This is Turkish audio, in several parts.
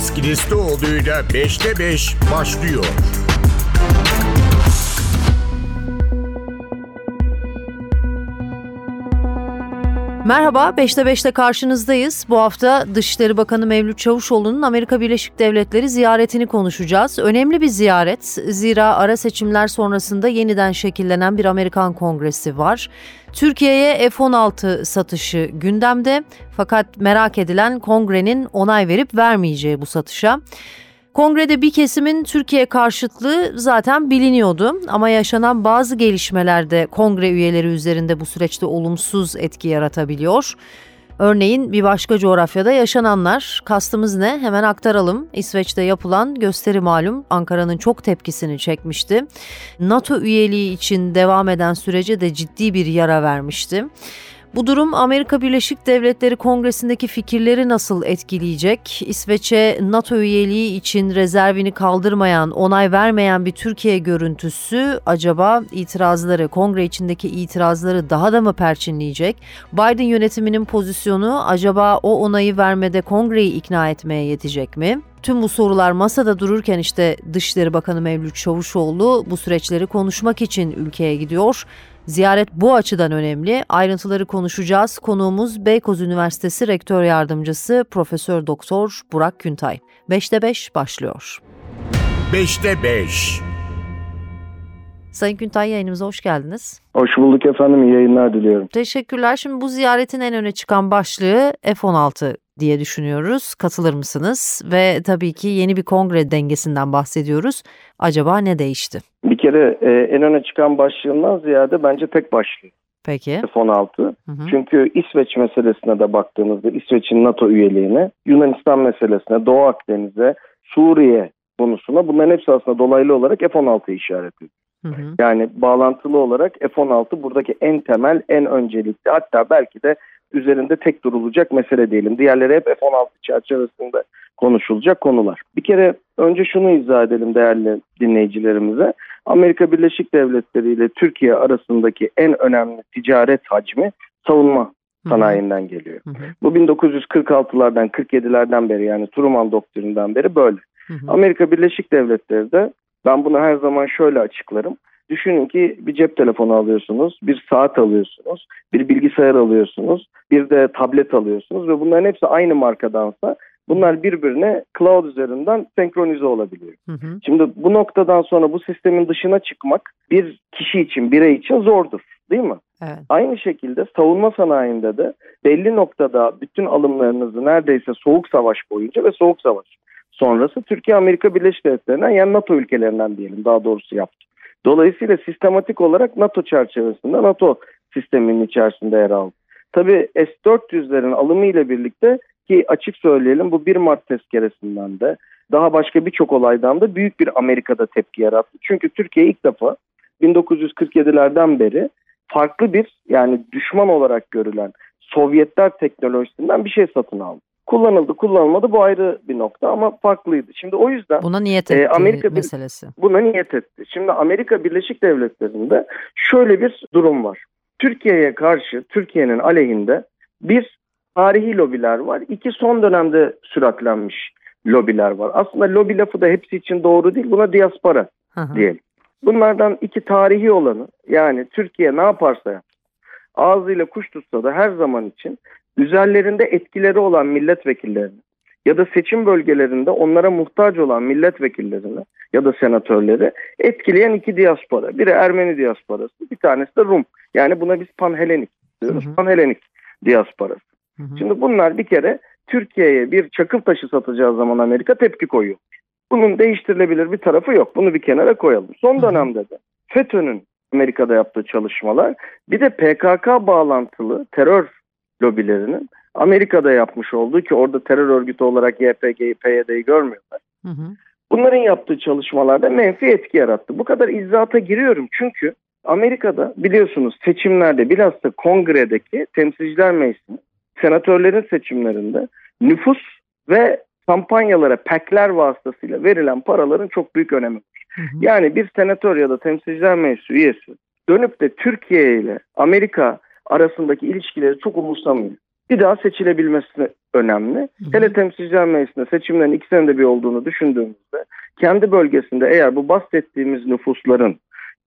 Deniz Kilislioğlu'yla 5'te 5 başlıyor. Merhaba, 5'te 5'te karşınızdayız. Bu hafta Dışişleri Bakanı Mevlüt Çavuşoğlu'nun Amerika Birleşik Devletleri ziyaretini konuşacağız. Önemli bir ziyaret. Zira ara seçimler sonrasında yeniden şekillenen bir Amerikan Kongresi var. Türkiye'ye F-16 satışı gündemde. Fakat merak edilen Kongre'nin onay verip vermeyeceği bu satışa. Kongrede bir kesimin Türkiye karşıtlığı zaten biliniyordu ama yaşanan bazı gelişmelerde kongre üyeleri üzerinde bu süreçte olumsuz etki yaratabiliyor. Örneğin bir başka coğrafyada yaşananlar, kastımız ne? Hemen aktaralım. İsveç'te yapılan gösteri malum Ankara'nın çok tepkisini çekmişti. NATO üyeliği için devam eden sürece de ciddi bir yara vermişti. Bu durum Amerika Birleşik Devletleri Kongresi'ndeki fikirleri nasıl etkileyecek? İsveç'e NATO üyeliği için rezervini kaldırmayan, onay vermeyen bir Türkiye görüntüsü acaba itirazları, kongre içindeki itirazları daha da mı perçinleyecek? Biden yönetiminin pozisyonu acaba o onayı vermede kongreyi ikna etmeye yetecek mi? Tüm bu sorular masada dururken işte Dışişleri Bakanı Mevlüt Çavuşoğlu bu süreçleri konuşmak için ülkeye gidiyor. Ziyaret bu açıdan önemli. Ayrıntıları konuşacağız. Konuğumuz Beykoz Üniversitesi Rektör Yardımcısı Profesör Doktor Burak Güntay. 5'te 5 başlıyor. 5'te 5. Sayın Güntay, yayınımıza hoş geldiniz. Hoş bulduk efendim. İyi yayınlar diliyorum. Teşekkürler. Şimdi bu ziyaretin en öne çıkan başlığı F-16 diye düşünüyoruz. Katılır mısınız? Ve tabii ki yeni bir kongre dengesinden bahsediyoruz. Acaba ne değişti? Bir kere en öne çıkan başlığından ziyade bence tek başlığı. Peki. F-16. Çünkü İsveç meselesine de baktığımızda İsveç'in NATO üyeliğine, Yunanistan meselesine, Doğu Akdeniz'e, Suriye konusuna bunların hepsi aslında dolaylı olarak F-16'yı işaret ediyor. Hı-hı. Yani bağlantılı olarak F-16 buradaki en temel, en öncelikli, hatta belki de üzerinde tek durulacak mesele diyelim. Diğerleri hep F-16 çerçevesinde konuşulacak konular. Bir kere önce şunu izah edelim değerli dinleyicilerimize. Amerika Birleşik Devletleri ile Türkiye arasındaki en önemli ticaret hacmi savunma sanayinden geliyor. Hı-hı. Bu 1946'lardan 47'lerden beri, yani Truman doktrininden beri böyle. Hı-hı. Amerika Birleşik Devletleri de, ben bunu her zaman şöyle açıklarım. Düşünün ki bir cep telefonu alıyorsunuz, bir saat alıyorsunuz, bir bilgisayar alıyorsunuz, bir de tablet alıyorsunuz ve bunların hepsi aynı markadansa bunlar birbirine cloud üzerinden senkronize olabiliyor. Hı hı. Şimdi bu noktadan sonra bu sistemin dışına çıkmak bir kişi için, birey için zordur, değil mi? Evet. Aynı şekilde savunma sanayinde de belli noktada bütün alımlarınızı neredeyse soğuk savaş boyunca ve soğuk savaş sonrası Türkiye Amerika Birleşik Devletleri'nden, yani NATO ülkelerinden diyelim daha doğrusu, yaptı. Dolayısıyla sistematik olarak NATO çerçevesinde, NATO sisteminin içerisinde yer aldı. Tabii S-400'lerin alımı ile birlikte, ki açık söyleyelim bu 1 Mart tezkeresinden de daha başka birçok olaydan da büyük bir Amerika'da tepki yarattı. Çünkü Türkiye ilk defa 1947'lerden beri farklı bir, yani düşman olarak görülen Sovyetler teknolojisinden bir şey satın aldı. Kullanıldı, kullanılmadı bu ayrı bir nokta ama farklıydı. Şimdi o yüzden buna niyet etti meselesi. Buna niyet etti. Şimdi Amerika Birleşik Devletleri'nde şöyle bir durum var. Türkiye'ye karşı, Türkiye'nin aleyhinde bir tarihi lobiler var. İki, son dönemde süratlenmiş lobiler var. Aslında lobi lafı da hepsi için doğru değil. Buna diaspora diyelim. Bunlardan iki tarihi olanı, yani Türkiye ne yaparsa yapsın, ağzıyla kuş tutsa da her zaman için üzerlerinde etkileri olan milletvekillerini ya da seçim bölgelerinde onlara muhtaç olan milletvekillerini ya da senatörleri etkileyen iki diaspora. Biri Ermeni diasporası, bir tanesi de Rum. Yani buna biz Panhelenik diyoruz. Hı hı. Panhelenik diasporası. Hı hı. Şimdi bunlar bir kere Türkiye'ye bir çakıl taşı satacağı zaman Amerika tepki koyuyor. Bunun değiştirilebilir bir tarafı yok. Bunu bir kenara koyalım. Son dönemde de FETÖ'nün Amerika'da yaptığı çalışmalar, bir de PKK bağlantılı terör lobilerinin Amerika'da yapmış olduğu, ki orada terör örgütü olarak YPG'yi, PYD'yi görmüyorlar. Hı hı. Bunların yaptığı çalışmalarda menfi etki yarattı. Bu kadar izzata giriyorum çünkü Amerika'da biliyorsunuz seçimlerde, bilhassa kongredeki temsilciler meclisi, senatörlerin seçimlerinde nüfus ve kampanyalara PAC'ler vasıtasıyla verilen paraların çok büyük önemi var. Hı hı. Yani bir senatör ya da temsilciler meclisi üyesi dönüp de Türkiye ile Amerika arasındaki ilişkileri çok umursamıyor. bir daha seçilebilmesi önemli. Hı-hı. Hele temsilciler meclisinde seçimlerin 2 senede bir olduğunu düşündüğümüzde kendi bölgesinde eğer bu bahsettiğimiz nüfusların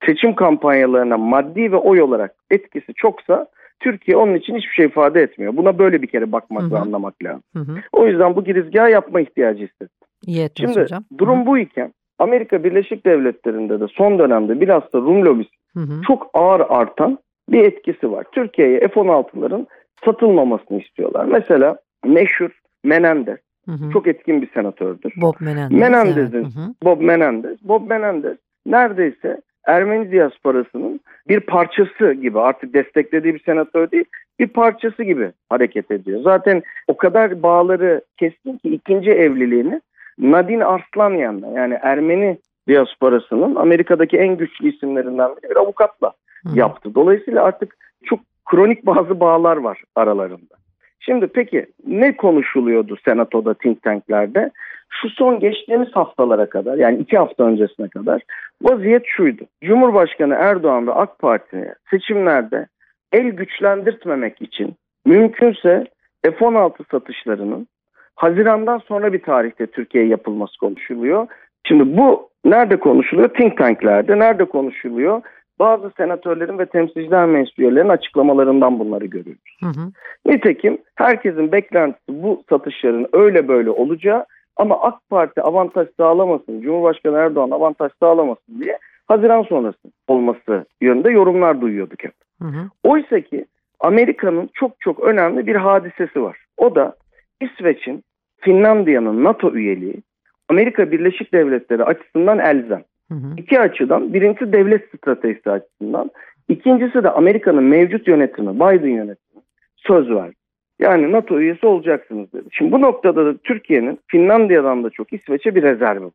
seçim kampanyalarına maddi ve oy olarak etkisi çoksa Türkiye onun için hiçbir şey ifade etmiyor. Buna böyle bir kere bakmak ve anlamak lazım. Hı-hı. O yüzden bu girizgahı yapma ihtiyacı hissettim. Şimdi hocam, durum bu iken Amerika Birleşik Devletleri'nde de son dönemde bilhassa Rum lobisi çok ağır artan bir etkisi var. Türkiye'ye F-16'ların satılmamasını istiyorlar. Mesela meşhur Menendez çok etkin bir senatördür. Bob Menendez neredeyse Ermeni diasporasının bir parçası gibi, artık desteklediği bir senatör değil, bir parçası gibi hareket ediyor. Zaten o kadar bağları keskin ki ikinci evliliğini Nadine Arslanian'la, yani Ermeni diasporasının Amerika'daki en güçlü isimlerinden biri, bir avukatla yaptı. Dolayısıyla artık çok kronik bazı bağlar var aralarında. Şimdi peki ne konuşuluyordu senatoda, think tanklerde? Şu son geçtiğimiz haftalara kadar, yani 2 hafta öncesine kadar vaziyet şuydu. Cumhurbaşkanı Erdoğan ve AK Parti'ye seçimlerde el güçlendirtmemek için mümkünse F-16 satışlarının Haziran'dan sonra bir tarihte Türkiye'ye yapılması konuşuluyor. Şimdi bu nerede konuşuluyor? Think tanklerde. Nerede konuşuluyor? Bazı senatörlerin ve temsilciler meclis üyelerinin açıklamalarından bunları görüyoruz. Hı hı. Nitekim herkesin beklentisi bu satışların öyle böyle olacağı, ama AK Parti avantaj sağlamasın, Cumhurbaşkanı Erdoğan avantaj sağlamasın diye Haziran sonrası olması yönünde yorumlar duyuyorduk hep. Oysa ki Amerika'nın çok çok önemli bir hadisesi var. O da İsveç'in, Finlandiya'nın NATO üyeliği Amerika Birleşik Devletleri açısından elzem. 2 açıdan, birincisi devlet stratejisi açısından, ikincisi de Amerika'nın mevcut yönetimi, Biden yönetimi söz verdi. Yani NATO üyesi olacaksınız dedi. Şimdi bu noktada da Türkiye'nin Finlandiya'dan da çok İsveç'e bir rezervi var.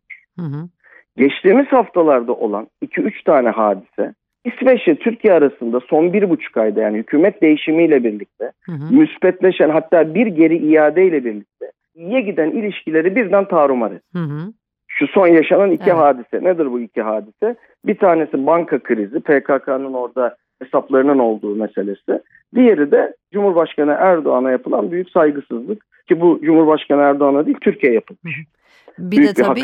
Geçtiğimiz haftalarda olan 2-3 tane hadise, İsveç ile Türkiye arasında son 1,5 ayda, yani hükümet değişimiyle birlikte müspetleşen, hatta bir geri iadeyle birlikte iyiye giden ilişkileri birden tarumar etti. Şu son yaşanan 2 hadise. Nedir bu 2 hadise? Bir tanesi banka krizi, PKK'nın orada hesaplarının olduğu meselesi. Diğeri de Cumhurbaşkanı Erdoğan'a yapılan büyük saygısızlık, ki bu Cumhurbaşkanı Erdoğan'a değil Türkiye'ye yapılmış. Bir de tabii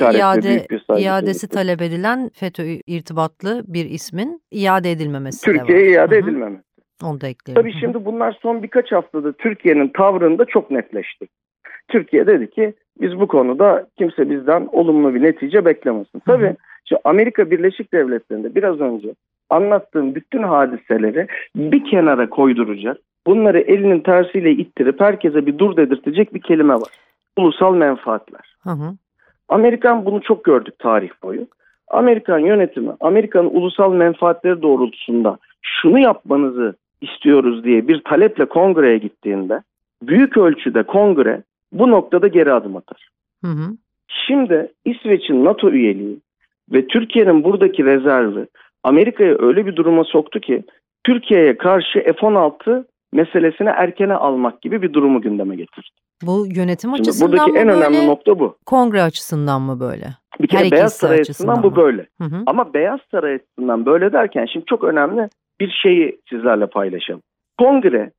iadesi talep edilen FETÖ irtibatlı bir ismin iade edilmemesi. Türkiye'ye iade edilmemesi. Onu da ekleyelim. Tabii şimdi bunlar son birkaç haftada Türkiye'nin tavrında çok netleşti. Türkiye dedi ki biz bu konuda, kimse bizden olumlu bir netice beklemesin. Tabii şu Amerika Birleşik Devletleri'nde biraz önce anlattığım bütün hadiseleri bir kenara koyduracak, bunları elinin tersiyle ittirip herkese bir dur dedirtecek bir kelime var: ulusal menfaatler. Amerikan bunu çok gördük tarih boyu. Amerikan yönetimi, Amerika'nın ulusal menfaatleri doğrultusunda şunu yapmanızı istiyoruz diye bir taleple kongreye gittiğinde büyük ölçüde kongre bu noktada geri adım atar. Şimdi İsveç'in NATO üyeliği ve Türkiye'nin buradaki rezervi Amerika'yı öyle bir duruma soktu ki Türkiye'ye karşı F-16 meselesini erkene almak gibi bir durumu gündeme getirdi. Bu yönetim açısından buradaki mı en böyle, önemli nokta bu. Kongre açısından mı böyle? Bir kere Beyaz Saray açısından bu böyle. Ama Beyaz Saray açısından böyle derken şimdi çok önemli bir şeyi sizlerle paylaşalım. Kongre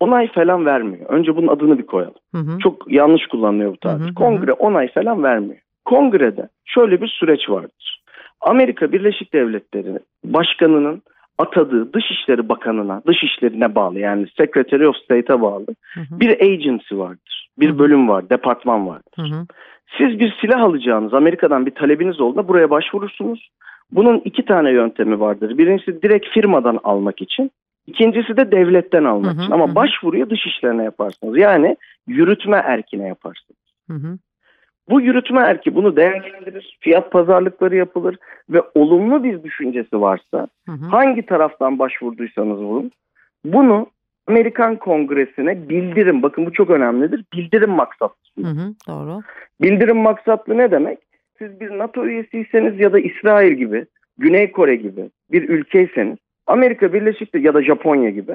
onay falan vermiyor. Önce bunun adını bir koyalım. Çok yanlış kullanılıyor bu tabir. Kongre onay falan vermiyor. Kongrede şöyle bir süreç vardır. Amerika Birleşik Devletleri Başkanı'nın atadığı Dışişleri Bakanı'na, Dışişleri'ne bağlı, yani Secretary of State'e bağlı bir agency vardır. Bir bölüm var, departman vardır. Siz bir silah alacağınız, Amerika'dan bir talebiniz olduğunda buraya başvurursunuz. Bunun 2 tane yöntemi vardır. Birincisi direkt firmadan almak için. İkincisi de devletten almak için. Ama başvuruyu Dışişleri'ne yaparsınız. Yani yürütme erkine yaparsınız. Bu yürütme erki bunu değerlendirir, fiyat pazarlıkları yapılır ve olumlu bir düşüncesi varsa, hangi taraftan başvurduysanız bunu Amerikan Kongresi'ne bildirim, bakın bu çok önemlidir, bildirim maksatlı. Doğru. Bildirim maksatlı ne demek? Siz bir NATO üyesiyseniz ya da İsrail gibi, Güney Kore gibi bir ülkeyseniz, Amerika Birleşik Devletleri ya da Japonya gibi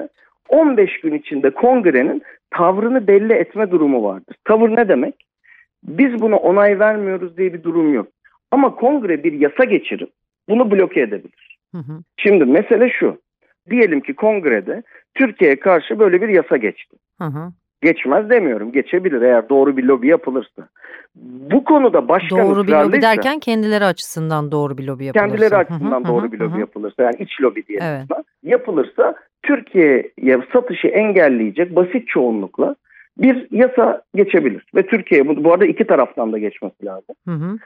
15 gün içinde Kongre'nin tavrını belli etme durumu vardır. Tavır ne demek? Biz buna onay vermiyoruz diye bir durum yok. Ama kongre bir yasa geçirip bunu bloke edebilir. Şimdi mesele şu. Diyelim ki kongrede Türkiye'ye karşı böyle bir yasa geçti. Geçmez demiyorum. Geçebilir eğer doğru bir lobi yapılırsa. Bu konuda başkan doğru bir lobi derken kendileri açısından doğru bir lobi yapılırsa. Kendileri açısından doğru bir lobi yapılırsa, yani iç lobi diye yapılırsa Türkiye'ye satışı engelleyecek basit çoğunlukla bir yasa geçebilir. Ve Türkiye bu arada iki taraftan da geçmesi lazım.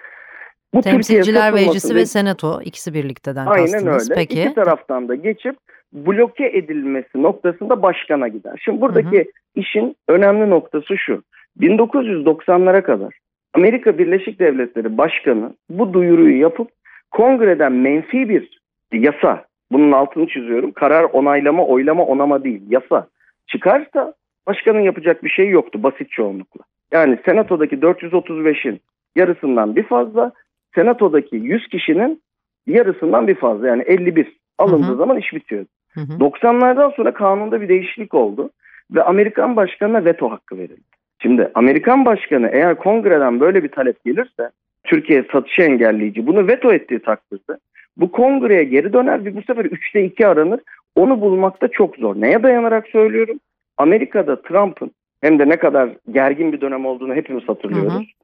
Bu Temsilciler Meclisi ve Senato ikisi birlikteden kastınız. Aynen öyle. Peki. İki taraftan da geçip bloke edilmesi noktasında başkana gider. Şimdi buradaki işin önemli noktası şu. 1990'lara kadar Amerika Birleşik Devletleri Başkanı bu duyuruyu yapıp Kongre'den menfi bir yasa, bunun altını çiziyorum, karar onaylama, oylama, onama değil, yasa çıkarsa başkanın yapacak bir şey yoktu basit çoğunlukla. Yani Senato'daki 435'in yarısından bir fazla, Senato'daki 100 kişinin yarısından bir fazla, yani 51 alındığı zaman iş bitiyordu. 90'lardan sonra kanunda bir değişiklik oldu ve Amerikan başkanına veto hakkı verildi. Şimdi Amerikan başkanı eğer kongreden böyle bir talep gelirse, Türkiye satışı engelleyici bunu veto ettiği takdirde bu kongreye geri döner ve bu sefer 3'te 2 aranır. Onu bulmakta çok zor. Neye dayanarak söylüyorum? Amerika'da Trump'ın, hem de ne kadar gergin bir dönem olduğunu hepimiz hatırlıyoruz.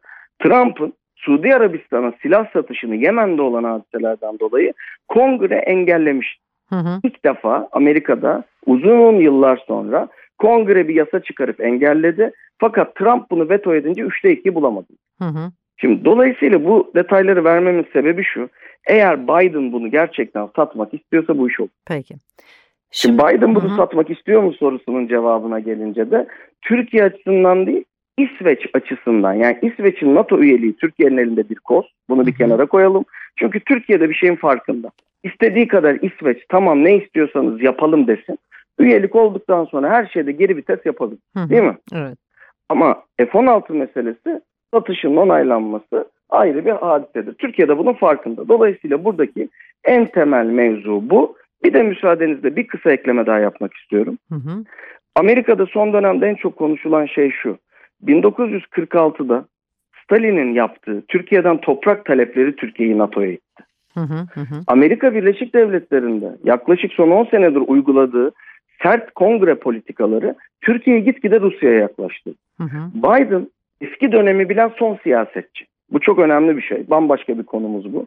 Trump'ın Suudi Arabistan'a silah satışını Yemen'de olan hadiselerden dolayı kongre engellemişti. İlk defa Amerika'da uzun yıllar sonra kongre bir yasa çıkarıp engelledi. Fakat Trump bunu veto edince 3'te 2'yi bulamadı. Şimdi dolayısıyla bu detayları vermemin sebebi şu. Eğer Biden bunu gerçekten satmak istiyorsa bu iş olur. Peki. Şimdi Biden bunu satmak istiyor mu sorusunun cevabına gelince de Türkiye açısından değil, İsveç açısından, yani İsveç'in NATO üyeliği Türkiye'nin elinde bir koz. Bunu bir kenara koyalım. Çünkü Türkiye'de bir şeyin farkında. İstediği kadar İsveç tamam ne istiyorsanız yapalım desin. Üyelik olduktan sonra her şeyde geri vites yapalım. Değil mi? Evet. Ama F-16 meselesi satışın onaylanması ayrı bir hadisedir. Türkiye'de bunun farkında. Dolayısıyla buradaki en temel mevzu bu. Bir de müsaadenizle bir kısa ekleme daha yapmak istiyorum. Amerika'da son dönemde en çok konuşulan şey şu. 1946'da Stalin'in yaptığı Türkiye'den toprak talepleri Türkiye'yi NATO'ya itti. Amerika Birleşik Devletleri'nde yaklaşık son 10 senedir uyguladığı sert kongre politikaları Türkiye'yi gitgide Rusya'ya yaklaştı. Biden eski dönemi bilen son siyasetçi. Bu çok önemli bir şey. Bambaşka bir konumuz bu.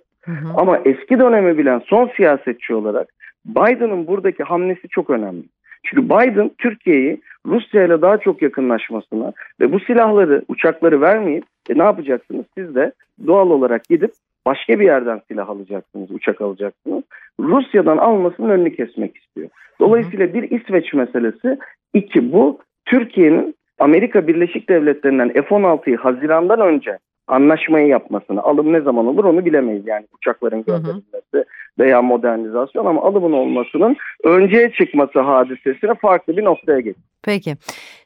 Ama eski dönemi bilen son siyasetçi olarak Biden'ın buradaki hamlesi çok önemli. Çünkü Biden Türkiye'yi Rusya ile daha çok yakınlaşmasına ve bu silahları, uçakları vermeyip ne yapacaksınız? Siz de doğal olarak gidip başka bir yerden silah alacaksınız, uçak alacaksınız. Rusya'dan almasının önünü kesmek istiyor. Dolayısıyla bir İsveç meselesi, iki bu Türkiye'nin Amerika Birleşik Devletleri'nden F-16'yı Haziran'dan önce anlaşmayı yapmasını, alım ne zaman olur onu bilemeyiz. Yani uçakların gönderilmesi veya modernizasyon, ama alımın olmasının önceye çıkması hadisesine farklı bir noktaya geçiyor. Peki.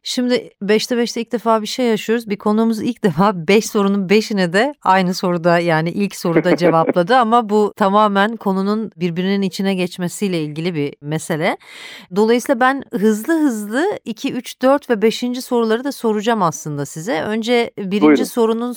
Şimdi 5'te 5'te ilk defa bir şey yaşıyoruz. Bir konuğumuz ilk defa 5 sorunun 5'ine de aynı soruda, yani ilk soruda cevapladı ama bu tamamen konunun birbirinin içine geçmesiyle ilgili bir mesele. Dolayısıyla ben hızlı 2, 3, 4 ve 5. soruları da soracağım aslında size. Önce birinci sorunun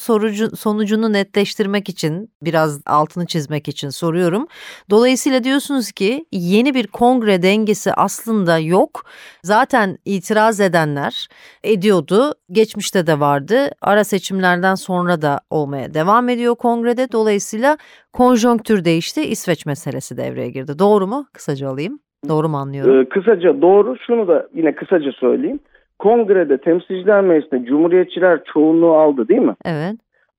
sonucunu netleştirmek için, biraz altını çizmek için soruyorum. Dolayısıyla diyorsunuz ki yeni bir kongre dengesi aslında yok. Zaten itiraz edenler ediyordu. Geçmişte de vardı. Ara seçimlerden sonra da olmaya devam ediyor kongrede. Dolayısıyla konjonktür değişti. İsveç meselesi devreye girdi. Doğru mu? Kısaca alayım. Doğru mu anlıyorum? Kısaca doğru. Şunu da yine kısaca söyleyeyim. Kongrede, Temsilciler Meclisi'nde Cumhuriyetçiler çoğunluğu aldı, değil mi? Evet.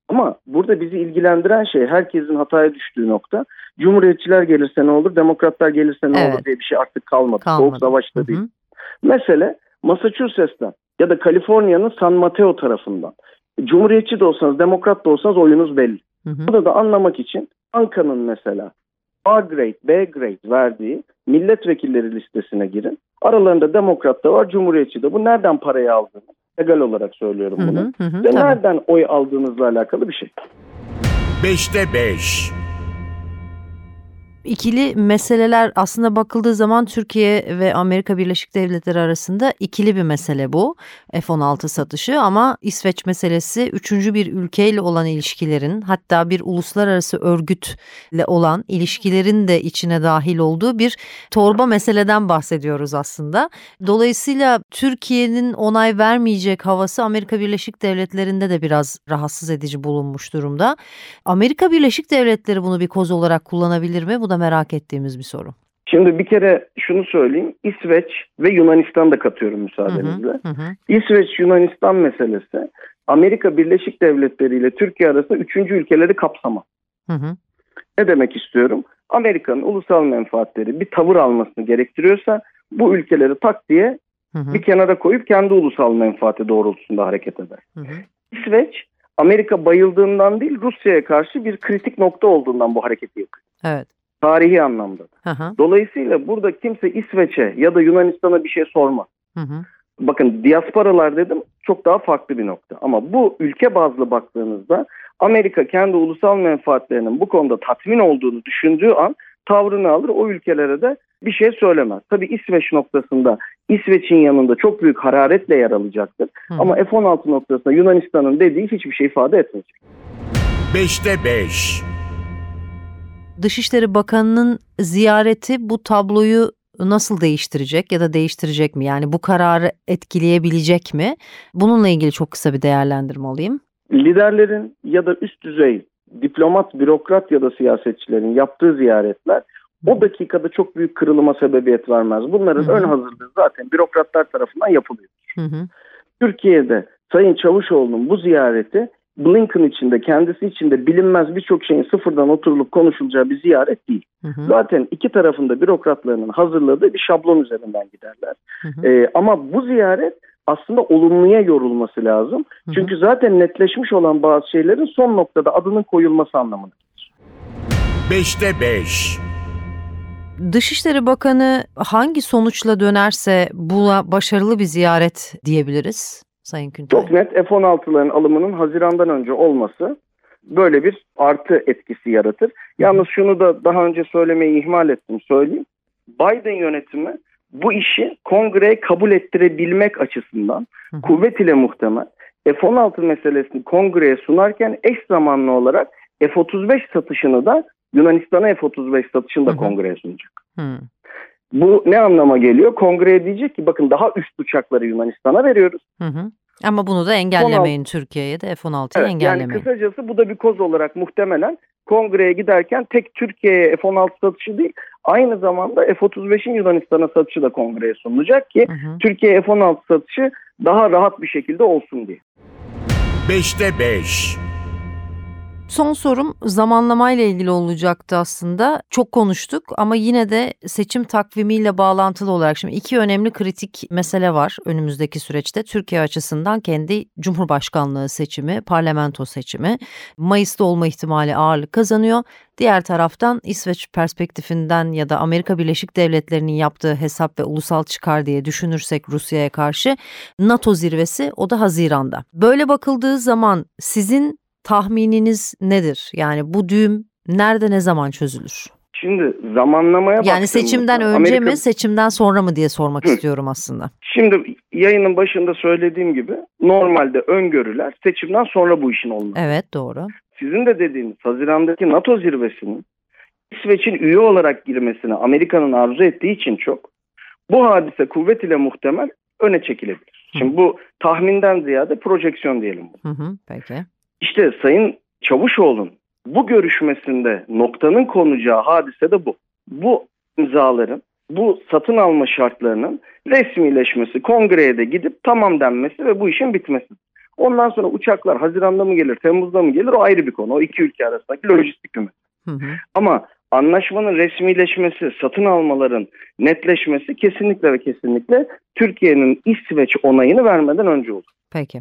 Ama burada bizi ilgilendiren şey, herkesin hataya düştüğü nokta, Cumhuriyetçiler gelirse ne olur, Demokratlar gelirse ne olur diye bir şey artık kalmadı. Soğuk savaşta değil. Mesele Massachusetts'ten ya da Kaliforniya'nın San Mateo tarafından. Cumhuriyetçi de olsanız, Demokrat da olsanız oyunuz belli. Burada da anlamak için Anka'nın mesela A grade, B grade verdiği milletvekilleri listesine girin. Aralarında Demokrat da var, Cumhuriyetçi de. Bu nereden parayı aldınız? Legal olarak söylüyorum bunu. Ve nereden oy aldığınızla alakalı bir şey. 5'te 5. ikili meseleler aslında bakıldığı zaman Türkiye ve Amerika Birleşik Devletleri arasında ikili bir mesele bu F-16 satışı, ama İsveç meselesi üçüncü bir ülkeyle olan ilişkilerin, hatta bir uluslararası örgütle olan ilişkilerin de içine dahil olduğu bir torba meseleden bahsediyoruz aslında. Dolayısıyla Türkiye'nin onay vermeyecek havası Amerika Birleşik Devletleri'nde de biraz rahatsız edici bulunmuş durumda. Amerika Birleşik Devletleri bunu bir koz olarak kullanabilir mi? Bu da merak ettiğimiz bir soru. Şimdi bir kere şunu söyleyeyim. İsveç ve Yunanistan da katıyorum müsaadenizle. Hı hı. İsveç-Yunanistan meselesi Amerika Birleşik Devletleri ile Türkiye arasında üçüncü ülkeleri kapsamaz. Ne demek istiyorum? Amerika'nın ulusal menfaatleri bir tavır almasını gerektiriyorsa bu ülkeleri tak diye bir kenara koyup kendi ulusal menfaati doğrultusunda hareket eder. İsveç, Amerika bayıldığından değil Rusya'ya karşı bir kritik nokta olduğundan bu hareketi yapıyor. Evet. Tarihi anlamda. Dolayısıyla burada kimse İsveç'e ya da Yunanistan'a bir şey sormaz. Bakın, diasporalar dedim, çok daha farklı bir nokta. Ama bu ülke bazlı baktığınızda Amerika kendi ulusal menfaatlerinin bu konuda tatmin olduğunu düşündüğü an tavrını alır, o ülkelere de bir şey söylemez. Tabii İsveç noktasında İsveç'in yanında çok büyük hararetle yer alacaktır. Ama F-16 noktasında Yunanistan'ın dediği hiçbir şey ifade etmeyecek. 5'te 5. Dışişleri Bakanı'nın ziyareti bu tabloyu nasıl değiştirecek ya da değiştirecek mi? Yani bu kararı etkileyebilecek mi? Bununla ilgili çok kısa bir değerlendirme alayım. Liderlerin ya da üst düzey diplomat, bürokrat ya da siyasetçilerin yaptığı ziyaretler o dakikada çok büyük kırılıma sebebiyet vermez. Bunların ön hazırlığı zaten bürokratlar tarafından yapılıyor. Türkiye'de Sayın Çavuşoğlu'nun bu ziyareti Blinken için de kendisi için de bilinmez birçok şeyin sıfırdan oturulup konuşulacağı bir ziyaret değil. Zaten iki tarafında bürokratlarının hazırladığı bir şablon üzerinden giderler. Ama bu ziyaret aslında olumluya yorulması lazım. Çünkü zaten netleşmiş olan bazı şeylerin son noktada adının koyulması anlamındadır. 5'te 5. Dışişleri Bakanı hangi sonuçla dönerse buna başarılı bir ziyaret diyebiliriz Sayın Güntay. Çok net, F-16'ların alımının Haziran'dan önce olması böyle bir artı etkisi yaratır. Yalnız şunu da daha önce söylemeyi ihmal ettim, söyleyeyim. Biden yönetimi bu işi kongreye kabul ettirebilmek açısından kuvvet ile muhtemel F-16 meselesini kongreye sunarken eş zamanlı olarak F-35 satışını da Yunanistan'a F-35 satışını da kongreye sunacak. Bu ne anlama geliyor? Kongreye diyecek ki bakın daha üst uçakları Yunanistan'a veriyoruz. Ama bunu da engellemeyin, Türkiye'ye de F-16'yı engellemeyin. Yani kısacası bu da bir koz olarak muhtemelen kongreye giderken tek Türkiye'ye F-16 satışı değil, aynı zamanda F-35'in Yunanistan'a satışı da kongreye sunulacak ki Türkiye F-16 satışı daha rahat bir şekilde olsun diye. 5'te 5. Son sorum zamanlamayla ilgili olacaktı aslında. Çok konuştuk ama yine de seçim takvimiyle bağlantılı olarak şimdi iki önemli kritik mesele var önümüzdeki süreçte. Türkiye açısından kendi Cumhurbaşkanlığı seçimi, parlamento seçimi. Mayıs'ta olma ihtimali ağırlık kazanıyor. Diğer taraftan İsveç perspektifinden ya da Amerika Birleşik Devletleri'nin yaptığı hesap ve ulusal çıkar diye düşünürsek Rusya'ya karşı NATO zirvesi, o da Haziran'da. Böyle bakıldığı zaman sizin tahmininiz nedir? Yani bu düğüm nerede, ne zaman çözülür? Şimdi zamanlamaya baktığımızda... Yani seçimden önce mi, seçimden sonra mı diye sormak istiyorum aslında. Şimdi yayının başında söylediğim gibi normalde öngörüler seçimden sonra bu işin olması. Evet, doğru. Sizin de dediğiniz Haziran'daki NATO zirvesinin İsveç'in üye olarak girmesini Amerika'nın arzu ettiği için çok, bu hadise kuvvet ile muhtemel öne çekilebilir. Şimdi bu tahminden ziyade projeksiyon diyelim. Peki. İşte Sayın Çavuşoğlu'nun bu görüşmesinde noktanın konacağı hadise de bu. Bu imzaların, bu satın alma şartlarının resmileşmesi, kongreye de gidip tamam denmesi ve bu işin bitmesi. Ondan sonra uçaklar Haziran'da mı gelir, Temmuz'da mı gelir, o ayrı bir konu. O iki ülke arasındaki lojistik kümesi. Ama anlaşmanın resmileşmesi, satın almaların netleşmesi kesinlikle ve kesinlikle Türkiye'nin İsveç onayını vermeden önce olur. Peki.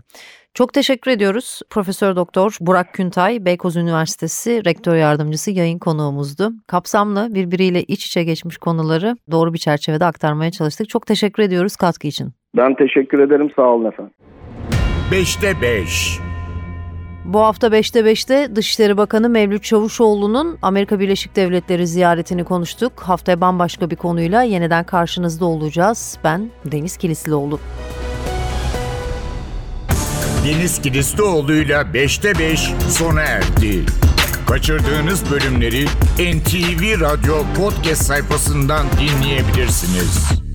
Çok teşekkür ediyoruz. Profesör Doktor Burak Güntay, Beykoz Üniversitesi Rektör Yardımcısı yayın konuğumuzdu. Kapsamlı, birbiriyle iç içe geçmiş konuları doğru bir çerçevede aktarmaya çalıştık. Çok teşekkür ediyoruz katkı için. Ben teşekkür ederim. Sağ olun efendim. 5'te 5. Bu hafta 5'te 5'te Dışişleri Bakanı Mevlüt Çavuşoğlu'nun Amerika Birleşik Devletleri ziyaretini konuştuk. Haftaya bambaşka bir konuyla yeniden karşınızda olacağız. Ben Deniz Kilislioğlu. Deniz Kilislioğlu'yla 5'te 5 sona erdi. Kaçırdığınız bölümleri NTV Radyo Podcast sayfasından dinleyebilirsiniz.